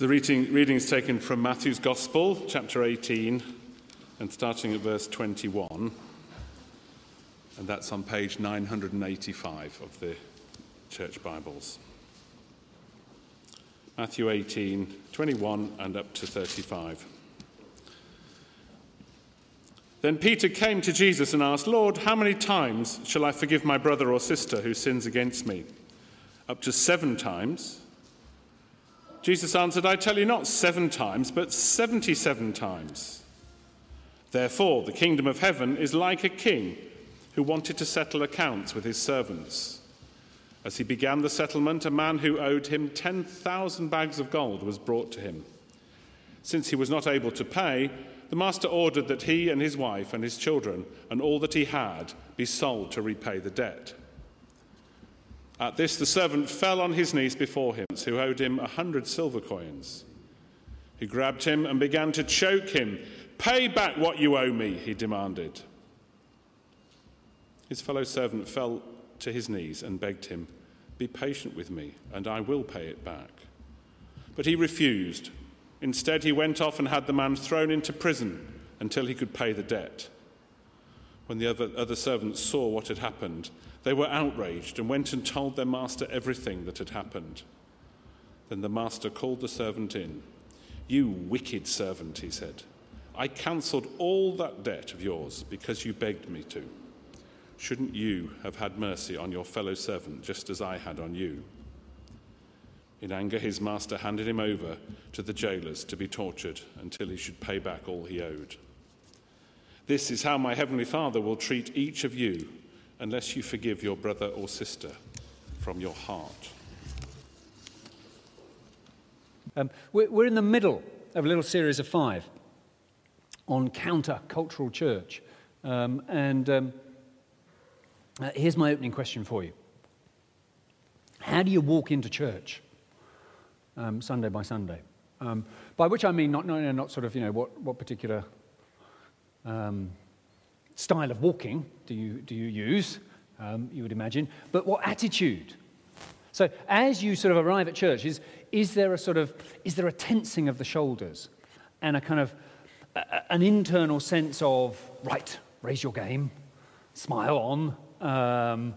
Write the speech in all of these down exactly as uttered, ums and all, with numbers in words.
The reading, reading is taken from Matthew's Gospel, chapter eighteen, and starting at verse twenty-one, and that's on page nine eighty-five of the Church Bibles. Matthew eighteen, twenty-one and up to thirty-five. Then Peter came to Jesus and asked, "Lord, how many times shall I forgive my brother or sister who sins against me? Up to seven times?" Jesus answered, "I tell you, not seven times, but seventy-seven times. Therefore, the kingdom of heaven is like a king who wanted to settle accounts with his servants. As he began the settlement, a man who owed him ten thousand bags of gold was brought to him. Since he was not able to pay, the master ordered that he and his wife and his children and all that he had be sold to repay the debt. At this, the servant fell on his knees before him, who owed him a hundred silver coins. He grabbed him and began to choke him. "Pay back what you owe me," he demanded. His fellow servant fell to his knees and begged him, "Be patient with me, and I will pay it back." But he refused. Instead, he went off and had the man thrown into prison until he could pay the debt. When the other, other servants saw what had happened, they were outraged and went and told their master everything that had happened. Then the master called the servant in. "You wicked servant," he said. "I cancelled all that debt of yours because you begged me to. Shouldn't you have had mercy on your fellow servant just as I had on you?" In anger, his master handed him over to the jailers to be tortured until he should pay back all he owed. This is how my heavenly Father will treat each of you unless you forgive your brother or sister from your heart. Um, we're in the middle of a little series of five on Counter Cultural Church. Um, and um, uh, here's my opening question for you. How do you walk into church um, Sunday by Sunday? Um, by which I mean not, not, not sort of, you know, what, what particular um, style of walking do you, do you use, um, you would imagine, but what attitude? So as you sort of arrive at church, is, is there a sort of, is there a tensing of the shoulders and a kind of, a, an internal sense of, right, raise your game, smile on, um,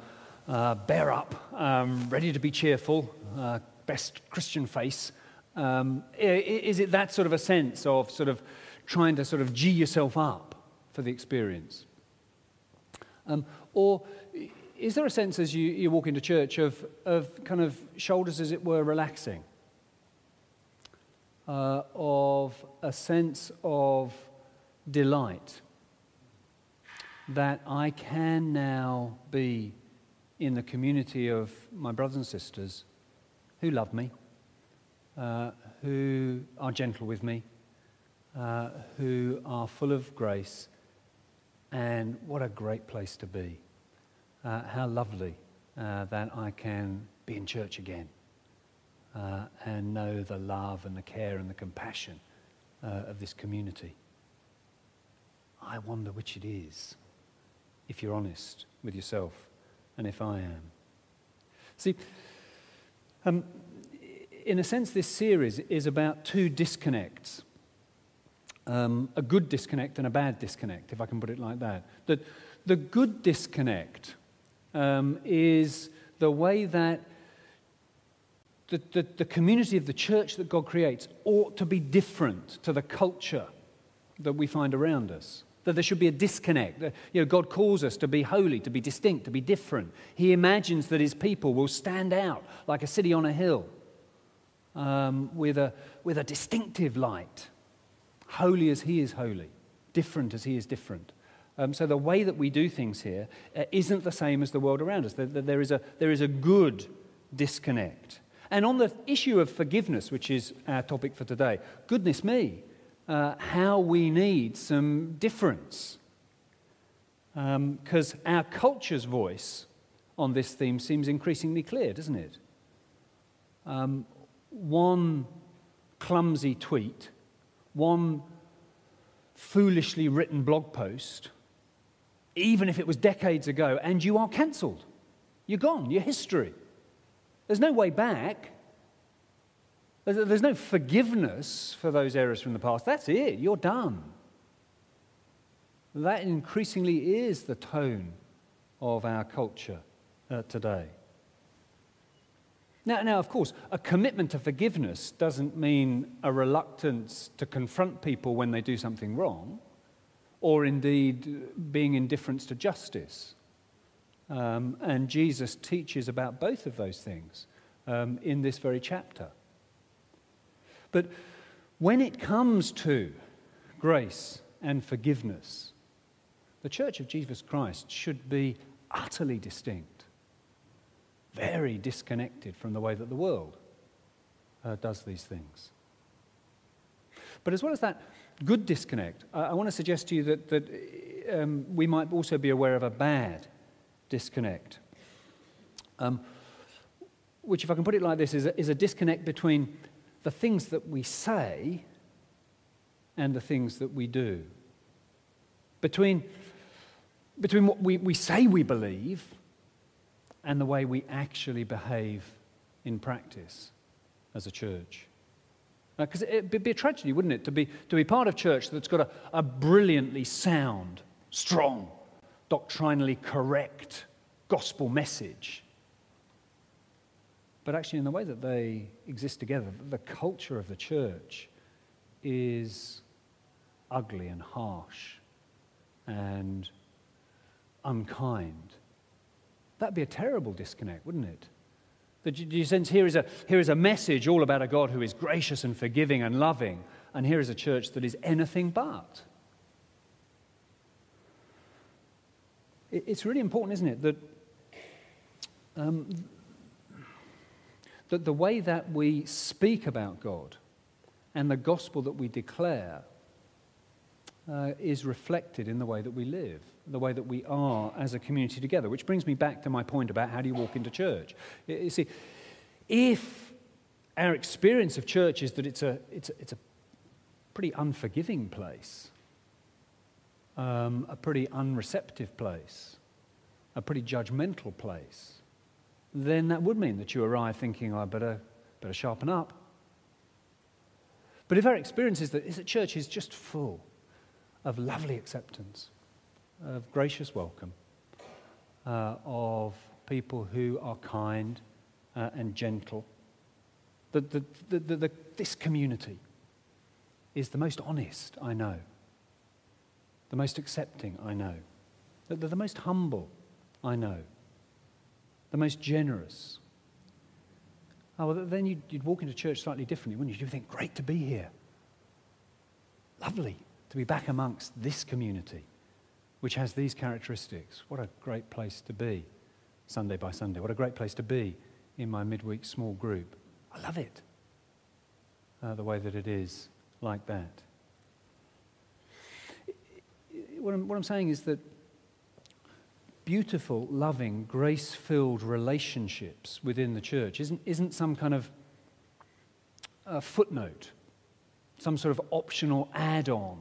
uh, bear up, um, ready to be cheerful, uh, best Christian face. Um, is it that sort of a sense of sort of trying to sort of gee yourself up for the experience? Um, or... Is there a sense as you, you walk into church of, of kind of shoulders, as it were, relaxing? Uh, of a sense of delight that I can now be in the community of my brothers and sisters who love me, uh, who are gentle with me, uh, who are full of grace, and what a great place to be. Uh, how lovely uh, that I can be in church again uh, and know the love and the care and the compassion uh, of this community. I wonder which it is, if you're honest with yourself, and if I am. See, um, in a sense, this series is about two disconnects, um, a good disconnect and a bad disconnect, if I can put it like that. That the good disconnect Um, is the way that the, the, the community of the church that God creates ought to be different to the culture that we find around us. That there should be a disconnect. You know, God calls us to be holy, to be distinct, to be different. He imagines that his people will stand out like a city on a hill um, with a, with a distinctive light. Holy as he is holy, different as he is different. Um, so the way that we do things here uh, isn't the same as the world around us. There, there, is a, there is a good disconnect. And on the issue of forgiveness, which is our topic for today, goodness me, uh, how we need some difference. Because um, our culture's voice on this theme seems increasingly clear, doesn't it? Um, one clumsy tweet, one foolishly written blog post, even if it was decades ago, and you are cancelled. You're gone. You're history. There's no way back. There's no forgiveness for those errors from the past. That's it. You're done. That increasingly is the tone of our culture uh, today. Now, now, of course, a commitment to forgiveness doesn't mean a reluctance to confront people when they do something wrong, or indeed being indifferent to justice. Um, and Jesus teaches about both of those things um, in this very chapter. But when it comes to grace and forgiveness, the Church of Jesus Christ should be utterly distinct, very disconnected from the way that the world uh, does these things. But as well as that good disconnect, I, I want to suggest to you that, that um, we might also be aware of a bad disconnect, um, which, if I can put it like this, is a, is a disconnect between the things that we say and the things that we do. Between, between what we, we say we believe and the way we actually behave in practice as a church. Because uh, it would be a tragedy, wouldn't it, to be, to be part of church that's got a, a brilliantly sound, strong, doctrinally correct gospel message. But actually in the way that they exist together, the culture of the church is ugly and harsh and unkind. That'd be a terrible disconnect, wouldn't it? That you sense here is a here is a message all about a God who is gracious and forgiving and loving, and here is a church that is anything but. It's really important, isn't it, that um, that the way that we speak about God and the gospel that we declare uh, is reflected in the way that we live, the way that we are as a community together, which brings me back to my point about how do you walk into church. You see, if our experience of church is that it's a, it's a, it's a pretty unforgiving place, um, a pretty unreceptive place, a pretty judgmental place, then that would mean that you arrive thinking, I better, better sharpen up. But if our experience is that, is that church is just full of lovely acceptance, of gracious welcome, uh, of people who are kind uh, and gentle, that the, the, the, the, this community is the most honest I know, the most accepting I know, that they're the most humble I know, the most generous. Oh, well, then you'd, you'd walk into church slightly differently, wouldn't you? You'd think, great to be here. Lovely to be back amongst this community, which has these characteristics. What a great place to be, Sunday by Sunday. What a great place to be in my midweek small group. I love it, uh, the way that it is like that. It, it, what, I'm, what I'm saying is that beautiful, loving, grace-filled relationships within the church isn't, isn't some kind of uh, footnote, some sort of optional add-on.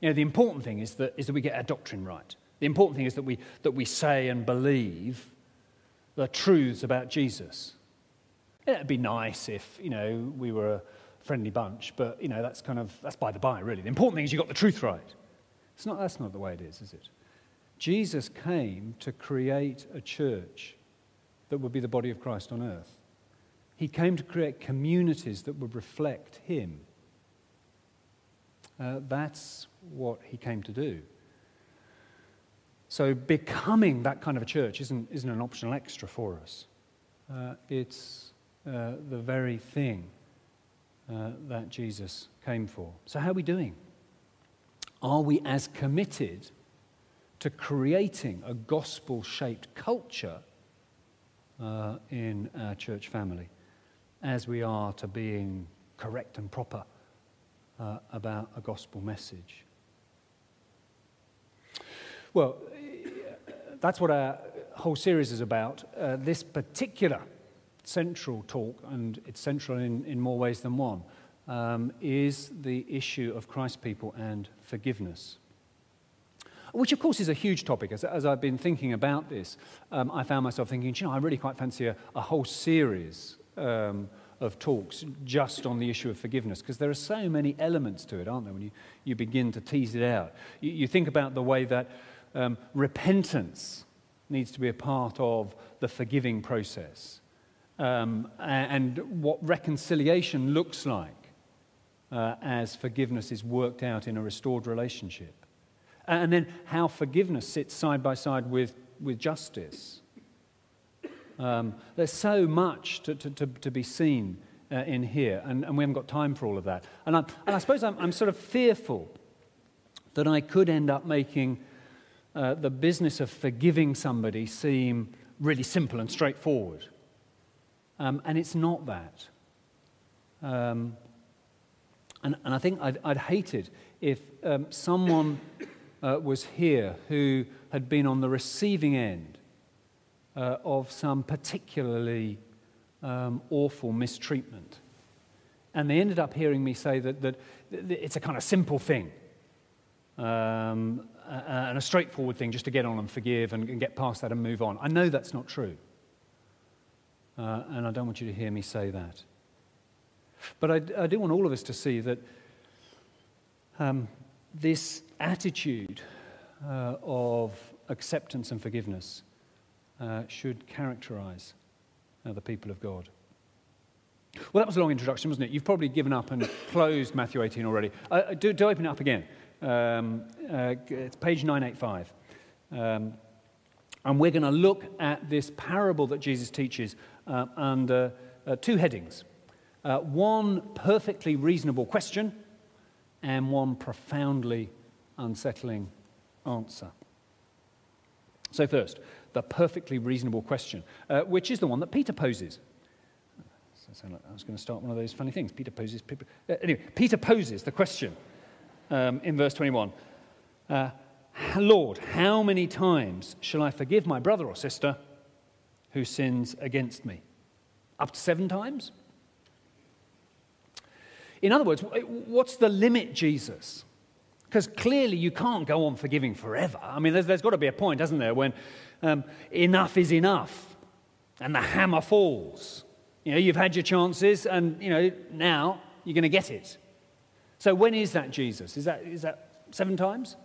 You know, the important thing is that, is that we get our doctrine right. The important thing is that we, that we say and believe the truths about Jesus. It would be nice if, you know, we were a friendly bunch, but, you know, that's kind of, that's by the by, really. The important thing is you got the truth right. It's not, that's not the way it is, is it? Jesus came to create a church that would be the body of Christ on earth. He came to create communities that would reflect him. Uh, that's what he came to do. So becoming that kind of a church isn't, isn't an optional extra for us. Uh, it's uh, the very thing uh, that Jesus came for. So how are we doing? Are we as committed to creating a gospel-shaped culture uh, in our church family as we are to being correct and proper uh, about a gospel message? Well, that's what our whole series is about. Uh, this particular central talk, and it's central in, in more ways than one, um, is the issue of Christ's people and forgiveness. Which, of course, is a huge topic. As, as I've been thinking about this, um, I found myself thinking, you know, I really quite fancy a, a whole series um, of talks just on the issue of forgiveness, because there are so many elements to it, aren't there, when you, you begin to tease it out. You, you think about the way that um, repentance needs to be a part of the forgiving process, um, and what reconciliation looks like uh, as forgiveness is worked out in a restored relationship. And then how forgiveness sits side by side with, with justice. Um, there's so much to, to, to, to be seen uh, in here, and, and we haven't got time for all of that. And I, and I suppose I'm, I'm sort of fearful that I could end up making uh, the business of forgiving somebody seem really simple and straightforward. Um, and it's not that. Um, and, and I think I'd, I'd hate it if um, someone uh, was here who had been on the receiving end Uh, of some particularly um, awful mistreatment. And they ended up hearing me say that, that it's a kind of simple thing um, and a straightforward thing just to get on and forgive and, and get past that and move on. I know that's not true. Uh, and I don't want you to hear me say that. But I, I do want all of us to see that um, this attitude uh, of acceptance and forgiveness Uh, should characterize uh, the people of God. Well, that was a long introduction, wasn't it? You've probably given up and closed Matthew eighteen already. Uh, do, do open it up again. Um, uh, it's page nine eighty-five. Um, and we're going to look at this parable that Jesus teaches uh, under uh, two headings. Uh, one perfectly reasonable question and one profoundly unsettling answer. So first, the perfectly reasonable question, uh, which is the one that Peter poses. I sound like I was going to start one of those funny things. Peter poses. Peter, uh, anyway, Peter poses the question um, in verse twenty-one. Uh, Lord, how many times shall I forgive my brother or sister who sins against me? Up to seven times? In other words, what's the limit, Jesus? Because clearly you can't go on forgiving forever. I mean, there's, there's got to be a point, hasn't there, when um, enough is enough and the hammer falls. You know, you've had your chances and, you know, now you're going to get it. So when is that, Jesus? Is that is that seven times?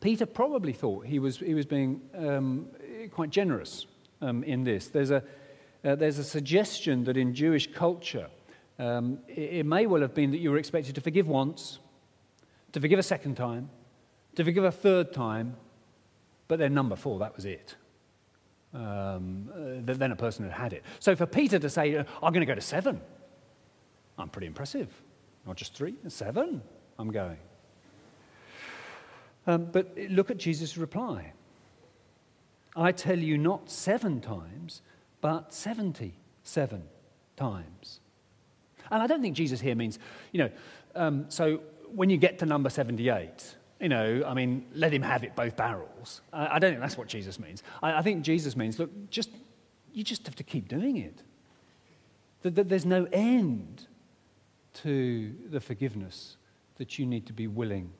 Peter probably thought he was he was being um, quite generous um, in this. There's a uh, there's a suggestion that in Jewish culture, Um, it, it may well have been that you were expected to forgive once, to forgive a second time, to forgive a third time, but then number four, that was it. Um, uh, then a person had had it. So for Peter to say, I'm going to go to seven, I'm pretty impressive. Not just three, seven, I'm going. Um, but look at Jesus' reply. I tell you not seven times, but seventy-seven times. And I don't think Jesus here means, you know, um, so when you get to number seventy-eight, you know, I mean, let him have it both barrels. I, I don't think that's what Jesus means. I, I think Jesus means, look, just you just have to keep doing it. That, that there's no end to the forgiveness that you need to be willing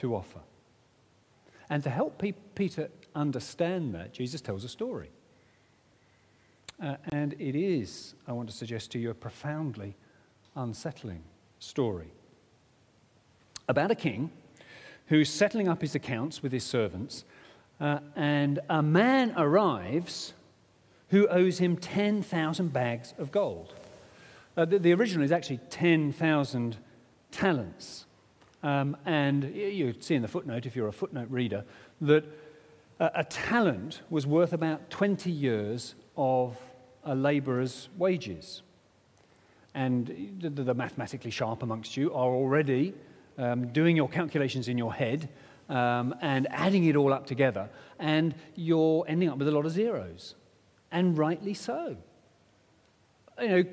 to offer. And to help P- Peter understand that, Jesus tells a story. Uh, and it is, I want to suggest to you, a profoundly unsettling story about a king who's settling up his accounts with his servants, uh, and a man arrives who owes him ten thousand bags of gold. Uh, the, the original is actually ten thousand talents. Um, and you see in the footnote, if you're a footnote reader, that uh, a talent was worth about twenty years of a labourer's wages. And the, the mathematically sharp amongst you are already um, doing your calculations in your head um, and adding it all up together, and you're ending up with a lot of zeros. And rightly so. You know,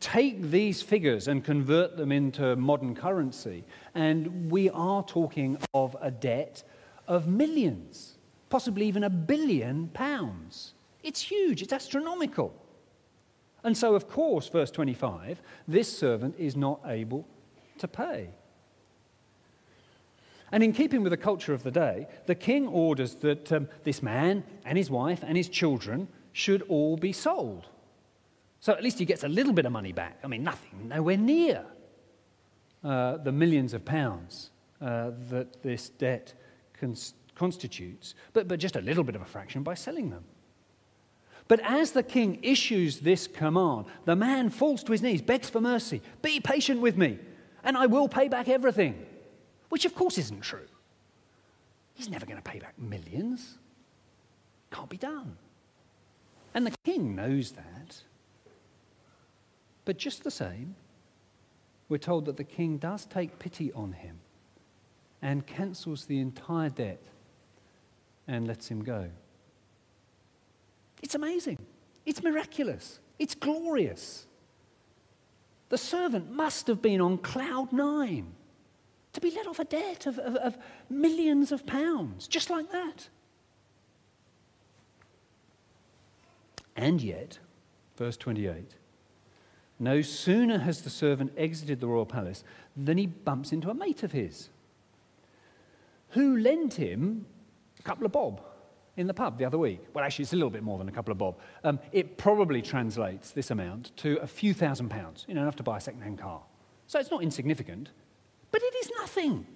take these figures and convert them into modern currency, and we are talking of a debt of millions, possibly even a billion pounds. It's huge, it's astronomical. And so, of course, verse twenty-five, this servant is not able to pay. And in keeping with the culture of the day, the king orders that um, this man and his wife and his children should all be sold So at least he gets a little bit of money back. I mean, nothing, nowhere near uh, the millions of pounds uh, that this debt cons- constitutes, but, but just a little bit of a fraction by selling them. But as the king issues this command, the man falls to his knees, begs for mercy. Be patient with me, and I will pay back everything. Which, of course, isn't true. He's never going to pay back millions. Can't be done. And the king knows that. But just the same, we're told that the king does take pity on him and cancels the entire debt and lets him go. It's amazing. It's miraculous. It's glorious. The servant must have been on cloud nine to be let off a debt of, of, of millions of pounds, just like that. And yet, verse twenty-eight, no sooner has the servant exited the royal palace than he bumps into a mate of his who lent him a couple of bob in the pub the other week. Well, actually, it's a little bit more than a couple of bob. Um, it probably translates this amount to a few thousand pounds, you know, enough to buy a second-hand car. So it's not insignificant, but it is nothing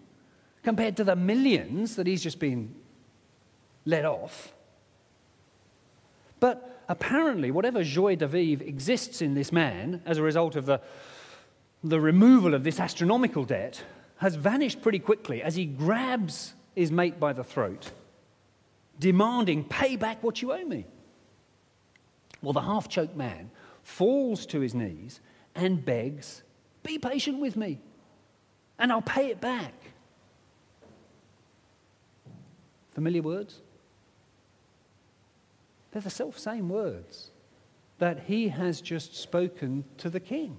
compared to the millions that he's just been let off. But apparently, whatever joie de vivre exists in this man as a result of the, the removal of this astronomical debt has vanished pretty quickly as he grabs his mate by the throat, demanding, pay back what you owe me. Well, the half-choked man falls to his knees and begs, be patient with me, and I'll pay it back. Familiar words? They're the self-same words that he has just spoken to the king.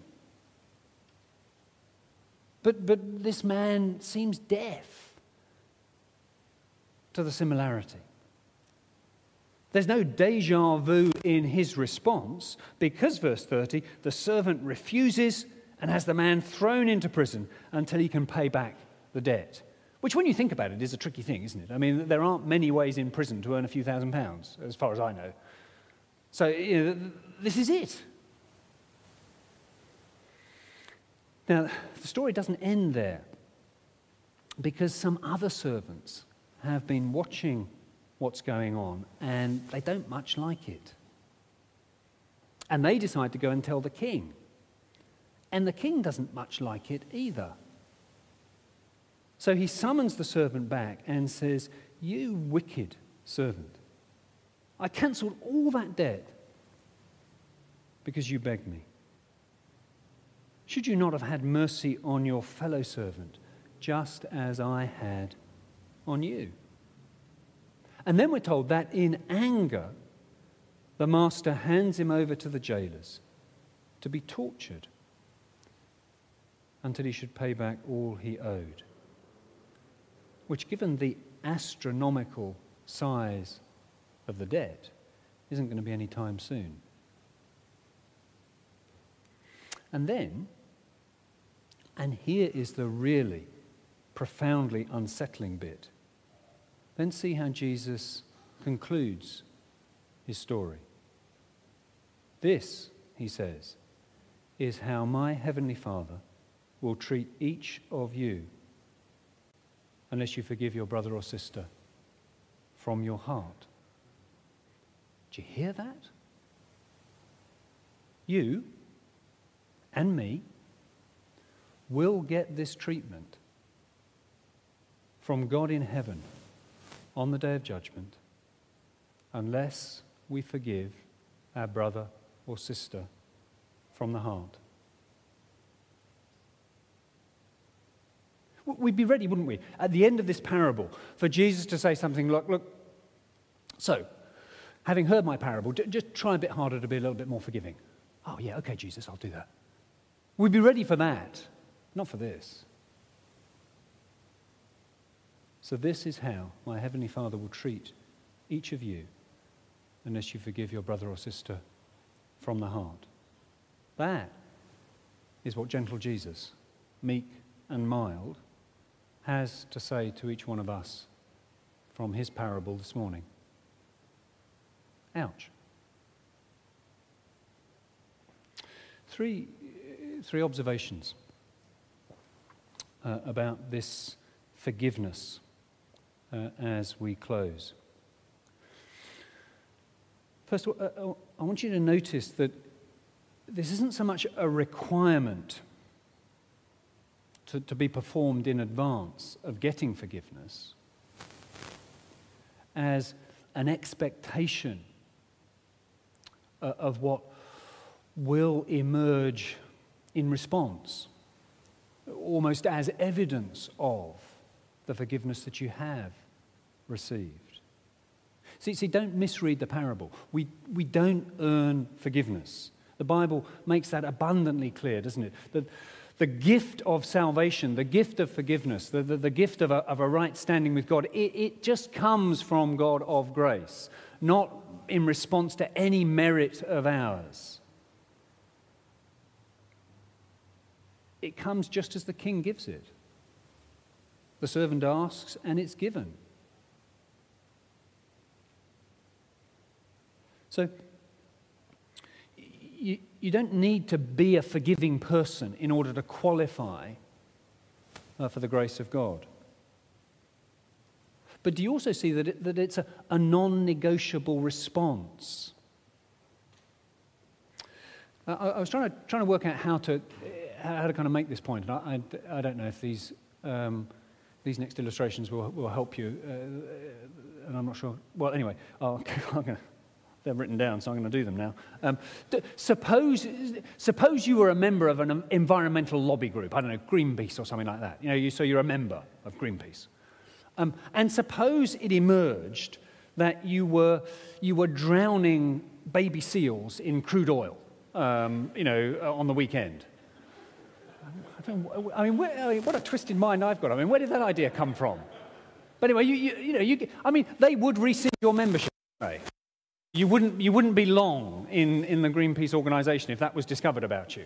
But, but this man seems deaf to the similarity. There's no deja vu in his response because, verse thirty, the servant refuses and has the man thrown into prison until he can pay back the debt. Which, when you think about it, is a tricky thing, isn't it? I mean, there aren't many ways in prison to earn a few thousand pounds, as far as I know. So, you know, this is it. Now, the story doesn't end there because some other servants have been watching what's going on, and they don't much like it. And they decide to go and tell the king. And the king doesn't much like it either. So he summons the servant back and says, you wicked servant, I cancelled all that debt because you begged me. Should you not have had mercy on your fellow servant, just as I had on you? And then we're told that in anger, the master hands him over to the jailers to be tortured until he should pay back all he owed. Which, given the astronomical size of the debt, isn't going to be any time soon. And then, and here is the really profoundly unsettling bit, then see how Jesus concludes his story. This, he says, is how my heavenly Father will treat each of you unless you forgive your brother or sister from your heart. Do you hear that? You and me will get this treatment from God in heaven on the day of judgment, unless we forgive our brother or sister from the heart. We'd be ready, wouldn't we, at the end of this parable, for Jesus to say something like, look, so, having heard my parable, just try a bit harder to be a little bit more forgiving. Oh, yeah, okay, Jesus, I'll do that. We'd be ready for that, not for this. So this is how my heavenly Father will treat each of you unless you forgive your brother or sister from the heart. That is what gentle Jesus, meek and mild, has to say to each one of us from his parable this morning. Ouch. three, three observations uh, about this forgiveness uh, as we close. First of all, uh, I want you to notice that this isn't so much a requirement to, to be performed in advance of getting forgiveness as an expectation uh, of what will emerge in response, almost as evidence of the forgiveness that you have received. See, see don't misread the parable. We, we don't earn forgiveness. The Bible makes that abundantly clear, doesn't it? That the gift of salvation, the gift of forgiveness, the, the, the gift of a, of a right standing with God, it, it just comes from God of grace, not in response to any merit of ours. It comes just as the king gives it. The servant asks, and it's given. So, You, you don't need to be a forgiving person in order to qualify uh, for the grace of God. But do you also see that, it, that it's a, a non-negotiable response? Uh, I, I was trying to, trying to work out how to, how to kind of make this point. And I, I, I don't know if these, um, these next illustrations will, will help you. Uh, and I'm not sure. Well, anyway, I'll, I'm going to... They're written down, so I'm going to do them now. Um, suppose, suppose you were a member of an environmental lobby group, I don't know, Greenpeace or something like that. You know, you, so you're a member of Greenpeace. Um, and suppose it emerged that you were, you were drowning baby seals in crude oil, um, you know, on the weekend. I, don't, I mean, where, I mean, what a twisted mind I've got. I mean, where did that idea come from? But anyway, you, you, you know, you, I mean, they would rescind your membership, right? You wouldn't, you wouldn't be long in, in the Greenpeace organisation if that was discovered about you.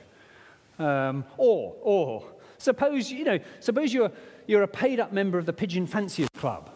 Um, or, or, suppose, you know, suppose you're, you're a paid-up member of the Pigeon Fanciers Club,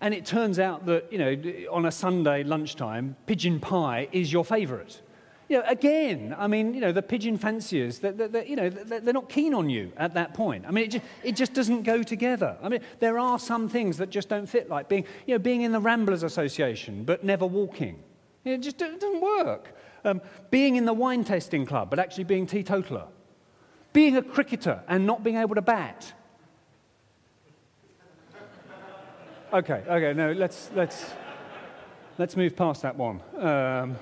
and it turns out that, you know, on a Sunday lunchtime, pigeon pie is your favourite. You know, again, I mean, you know, the pigeon fanciers, they're, they're, you know, they're not keen on you at that point. I mean, it just, it just doesn't go together. I mean, there are some things that just don't fit, like being, you know, being in the Ramblers Association but never walking. You know, it just it doesn't work. Um, being in the wine tasting club but actually being teetotaler. Being a cricketer and not being able to bat. Okay, okay, no, let's let's let's move past that one. Um,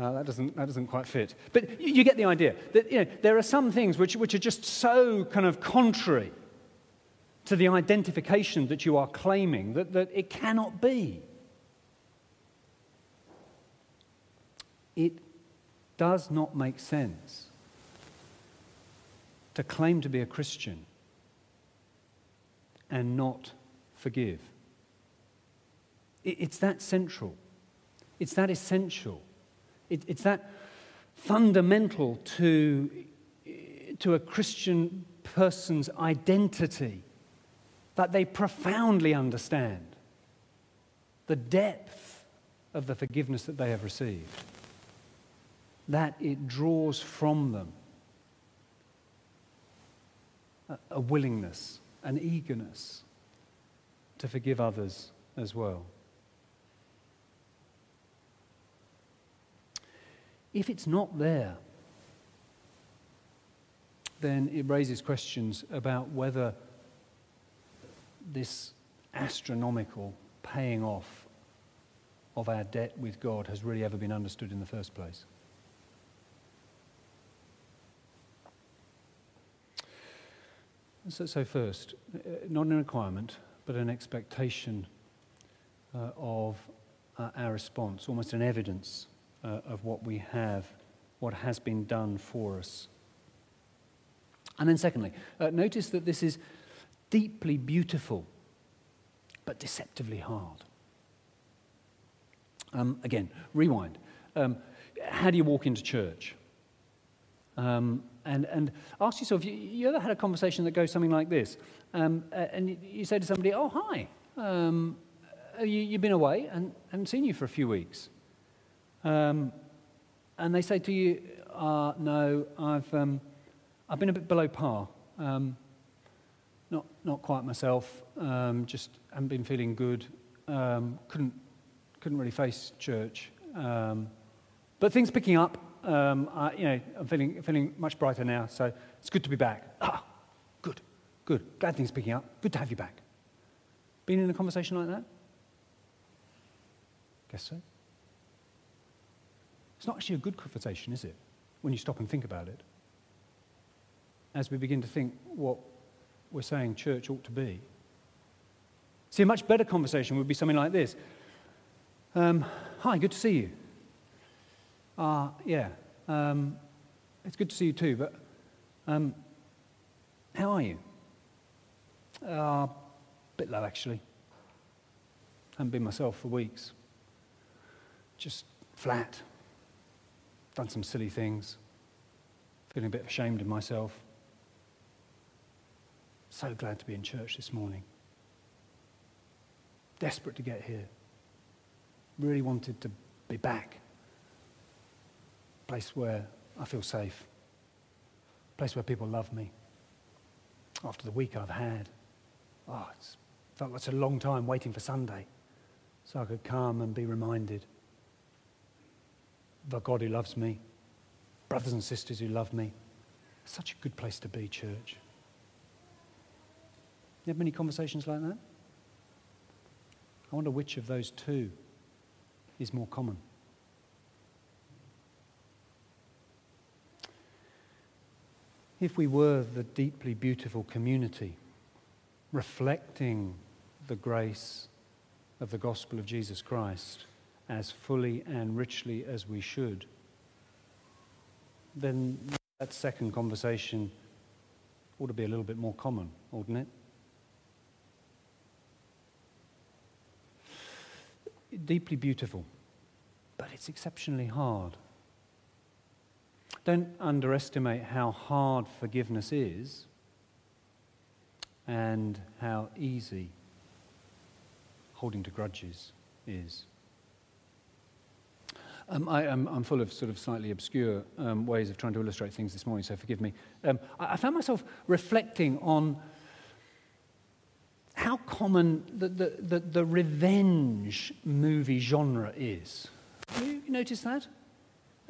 Uh, that doesn't that doesn't quite fit, but you, you get the idea. That, you know, there are some things which which are just so kind of contrary to the identification that you are claiming that that it cannot be. It does not make sense to claim to be a Christian and not forgive. It, it's that central. It's that essential. It, it's that fundamental to, to a Christian person's identity that they profoundly understand the depth of the forgiveness that they have received, that it draws from them a, a willingness, an eagerness to forgive others as well. If it's not there, then it raises questions about whether this astronomical paying off of our debt with God has really ever been understood in the first place. So, so first, not a requirement, but an expectation uh, of uh, our response, almost an evidence Uh, of what we have, what has been done for us. And then secondly, uh, notice that this is deeply beautiful, but deceptively hard. Um, again, rewind. Um, how do you walk into church? Um, and, and ask yourself, you, you ever had a conversation that goes something like this? Um, and you say to somebody, oh, hi, um, you, you've been away and haven't seen you for a few weeks. Um, and they say to you, uh, no, I've um, I've been a bit below par. Um, not not quite myself. Um, just haven't been feeling good. Um, couldn't couldn't really face church. Um, but things picking up. Um, I, you know, I'm feeling feeling much brighter now. So it's good to be back. Ah, good, good. Glad things picking up. Good to have you back. Been in a conversation like that? Guess so. It's not actually a good conversation, is it, when you stop and think about it? As we begin to think what we're saying church ought to be. See, a much better conversation would be something like this. Um, Hi, good to see you. Ah, uh, yeah, um, it's good to see you too, but um, how are you? Ah, uh, bit low, actually. Haven't been myself for weeks. Just flat. Done some silly things. Feeling a bit ashamed of myself. So glad to be in church this morning. Desperate to get here. Really wanted to be back. Place where I feel safe. Place where people love me. After the week I've had. Oh, it's felt like such a long time waiting for Sunday. So I could come and be reminded of a God who loves me, brothers and sisters who love me. Such a good place to be, church. You have many conversations like that? I wonder which of those two is more common. If we were the deeply beautiful community reflecting the grace of the gospel of Jesus Christ as fully and richly as we should, then that second conversation ought to be a little bit more common, oughtn't it? Deeply beautiful, but it's exceptionally hard. Don't underestimate how hard forgiveness is and how easy holding to grudges is. Um, I, um, I'm full of sort of slightly obscure um, ways of trying to illustrate things this morning, so forgive me. Um, I, I found myself reflecting on how common the, the, the, the revenge movie genre is. Have you noticed that?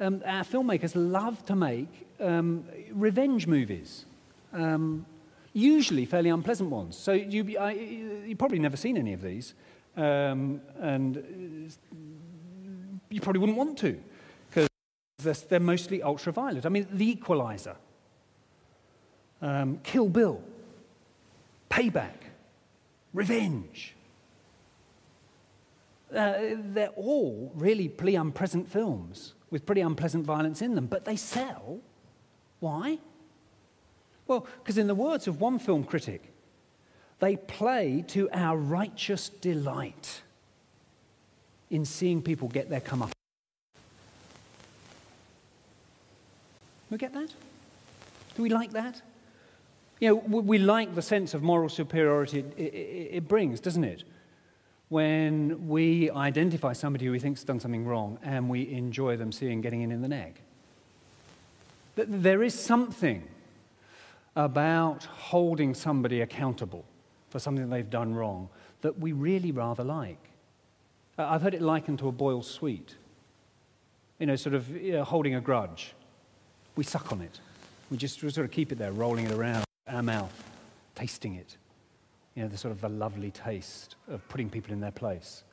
Um, our filmmakers love to make um, revenge movies. Um, Usually fairly unpleasant ones. So you, I, you've probably never seen any of these. Um, and you probably wouldn't want to, because they're mostly ultraviolet. I mean, The Equalizer, um, Kill Bill, Payback, Revenge. Uh, they're all really pretty unpleasant films with pretty unpleasant violence in them, but they sell. Why? Well, because in the words of one film critic, they play to our righteous delight in seeing people get their comeuppance. Do we get that? Do we like that? You know, we like the sense of moral superiority it, it, it brings, doesn't it? When we identify somebody who we think's done something wrong and we enjoy them seeing getting in in the neck. There is something about holding somebody accountable for something they've done wrong that we really rather like. Uh, I've heard it likened to a boiled sweet. You know, sort of you know, holding a grudge. We suck on it. We just sort of keep it there, rolling it around our mouth, tasting it. You know, the sort of the lovely taste of putting people in their place.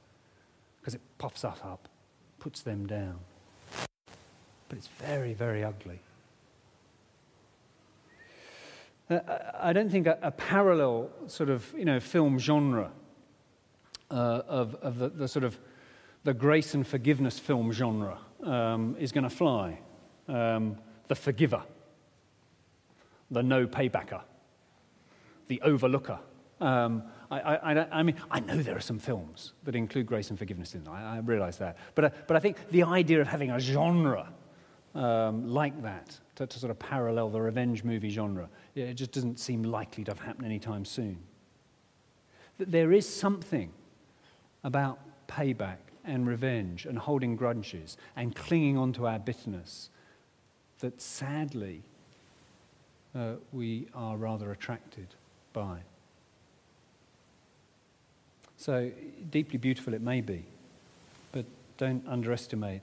Because it puffs us up, puts them down. But it's very, very ugly. Uh, I don't think a, a parallel sort of, you know, film genre uh, of, of the, the sort of the grace and forgiveness film genre um, is going to fly. Um, the forgiver, the no paybacker, the overlooker. Um, I, I, I, I mean, I know there are some films that include grace and forgiveness in them. I, I realise that, but uh, but I think the idea of having a genre um, like that to, to sort of parallel the revenge movie genre. It just doesn't seem likely to have happened anytime soon. That there is something about payback and revenge and holding grudges and clinging on to our bitterness that sadly uh, we are rather attracted by. So deeply beautiful it may be, but don't underestimate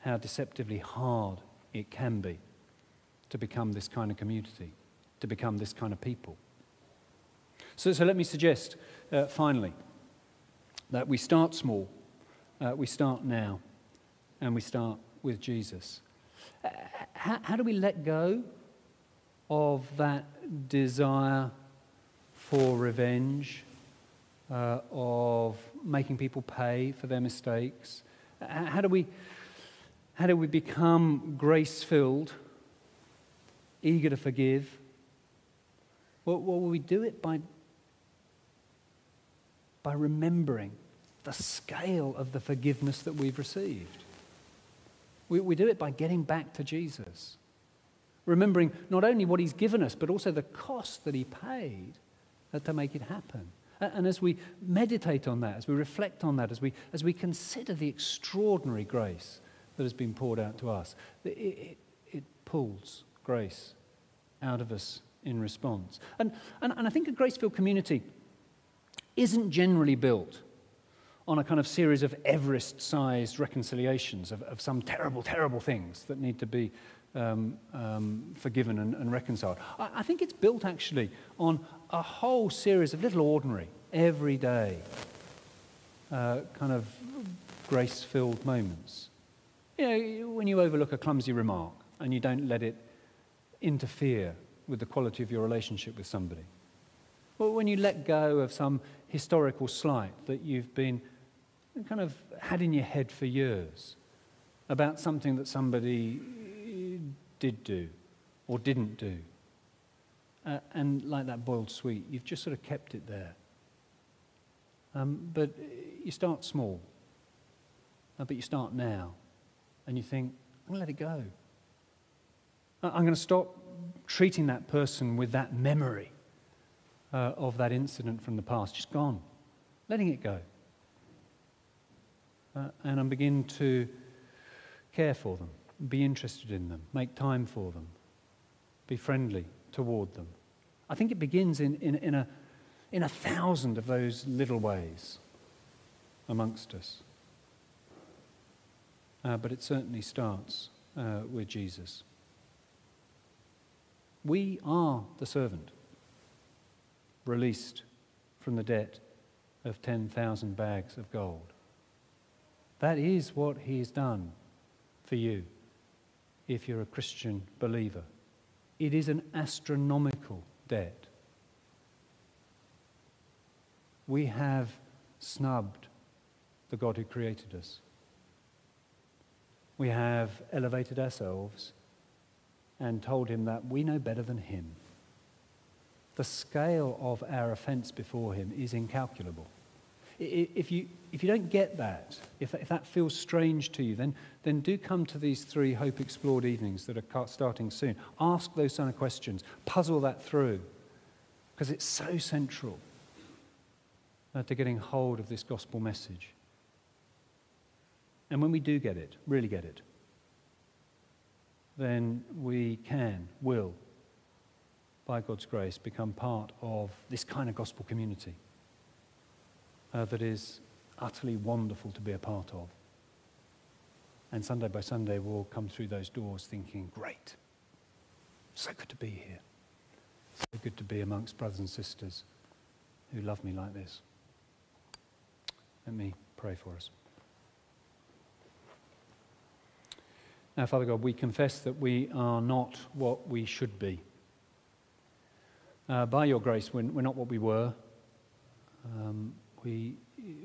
how deceptively hard it can be to become this kind of community, to become this kind of people. So, so let me suggest, uh, finally, that we start small, uh, we start now, and we start with Jesus. Uh, how, how do we let go of that desire for revenge, uh, of making people pay for their mistakes? Uh, how do we, how do we become grace-filled, eager to forgive? Well, well, we do it by, by remembering the scale of the forgiveness that we've received. We, we do it by getting back to Jesus, remembering not only what he's given us, but also the cost that he paid to make it happen. And as we meditate on that, as we reflect on that, as we, as we consider the extraordinary grace that has been poured out to us, it, it, it pulls grace out of us in response. And, and, and I think a grace-filled community isn't generally built on a kind of series of Everest-sized reconciliations of, of some terrible, terrible things that need to be um, um, forgiven and, and reconciled. I, I think it's built actually on a whole series of little ordinary, everyday uh, kind of grace-filled moments. You know, when you overlook a clumsy remark and you don't let it interfere with the quality of your relationship with somebody. Well, when you let go of some historical slight that you've been kind of had in your head for years about something that somebody did do or didn't do. Uh, and like that boiled sweet, you've just sort of kept it there. Um, but you start small, uh, but you start now, and you think, I'm going to let it go. I'm going to stop treating that person with that memory uh, of that incident from the past, just gone, letting it go. Uh, and I begin to care for them, be interested in them, make time for them, be friendly toward them. I think it begins in, in, in, a, in a thousand of those little ways amongst us. Uh, but it certainly starts uh, with Jesus. We are the servant, released from the debt of ten thousand bags of gold. That is what he's done for you, if you're a Christian believer. It is an astronomical debt. We have snubbed the God who created us. We have elevated ourselves and told him that we know better than him. The scale of our offense before him is incalculable. If you, if you don't get that, if, if that feels strange to you, then, then do come to these three Hope Explored evenings that are starting soon. Ask those kind of questions. Puzzle that through, because it's so central uh, to getting hold of this gospel message. And when we do get it, really get it, then we can, will, by God's grace, become part of this kind of gospel community uh, that is utterly wonderful to be a part of. And Sunday by Sunday, we'll come through those doors thinking, great, so good to be here. So good to be amongst brothers and sisters who love me like this. Let me pray for us. Now, Father God, we confess that we are not what we should be. Uh, by your grace, we're, we're not what we were. Um, we,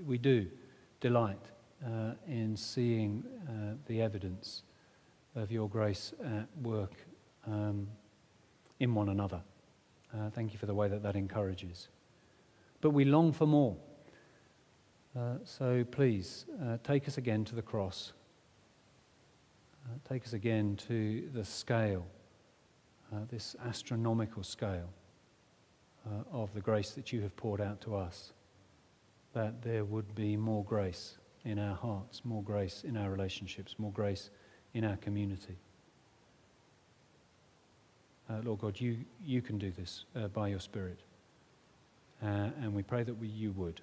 we do delight uh, in seeing uh, the evidence of your grace at work um, in one another. Uh, thank you for the way that that encourages. But we long for more. Uh, so please, uh, take us again to the cross. Uh, take us again to the scale, uh, this astronomical scale uh, of the grace that you have poured out to us, that there would be more grace in our hearts, more grace in our relationships, more grace in our community. Uh, Lord God, you, you can do this uh, by your Spirit. Uh, and we pray that we, you would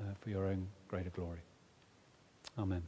uh, for your own greater glory. Amen.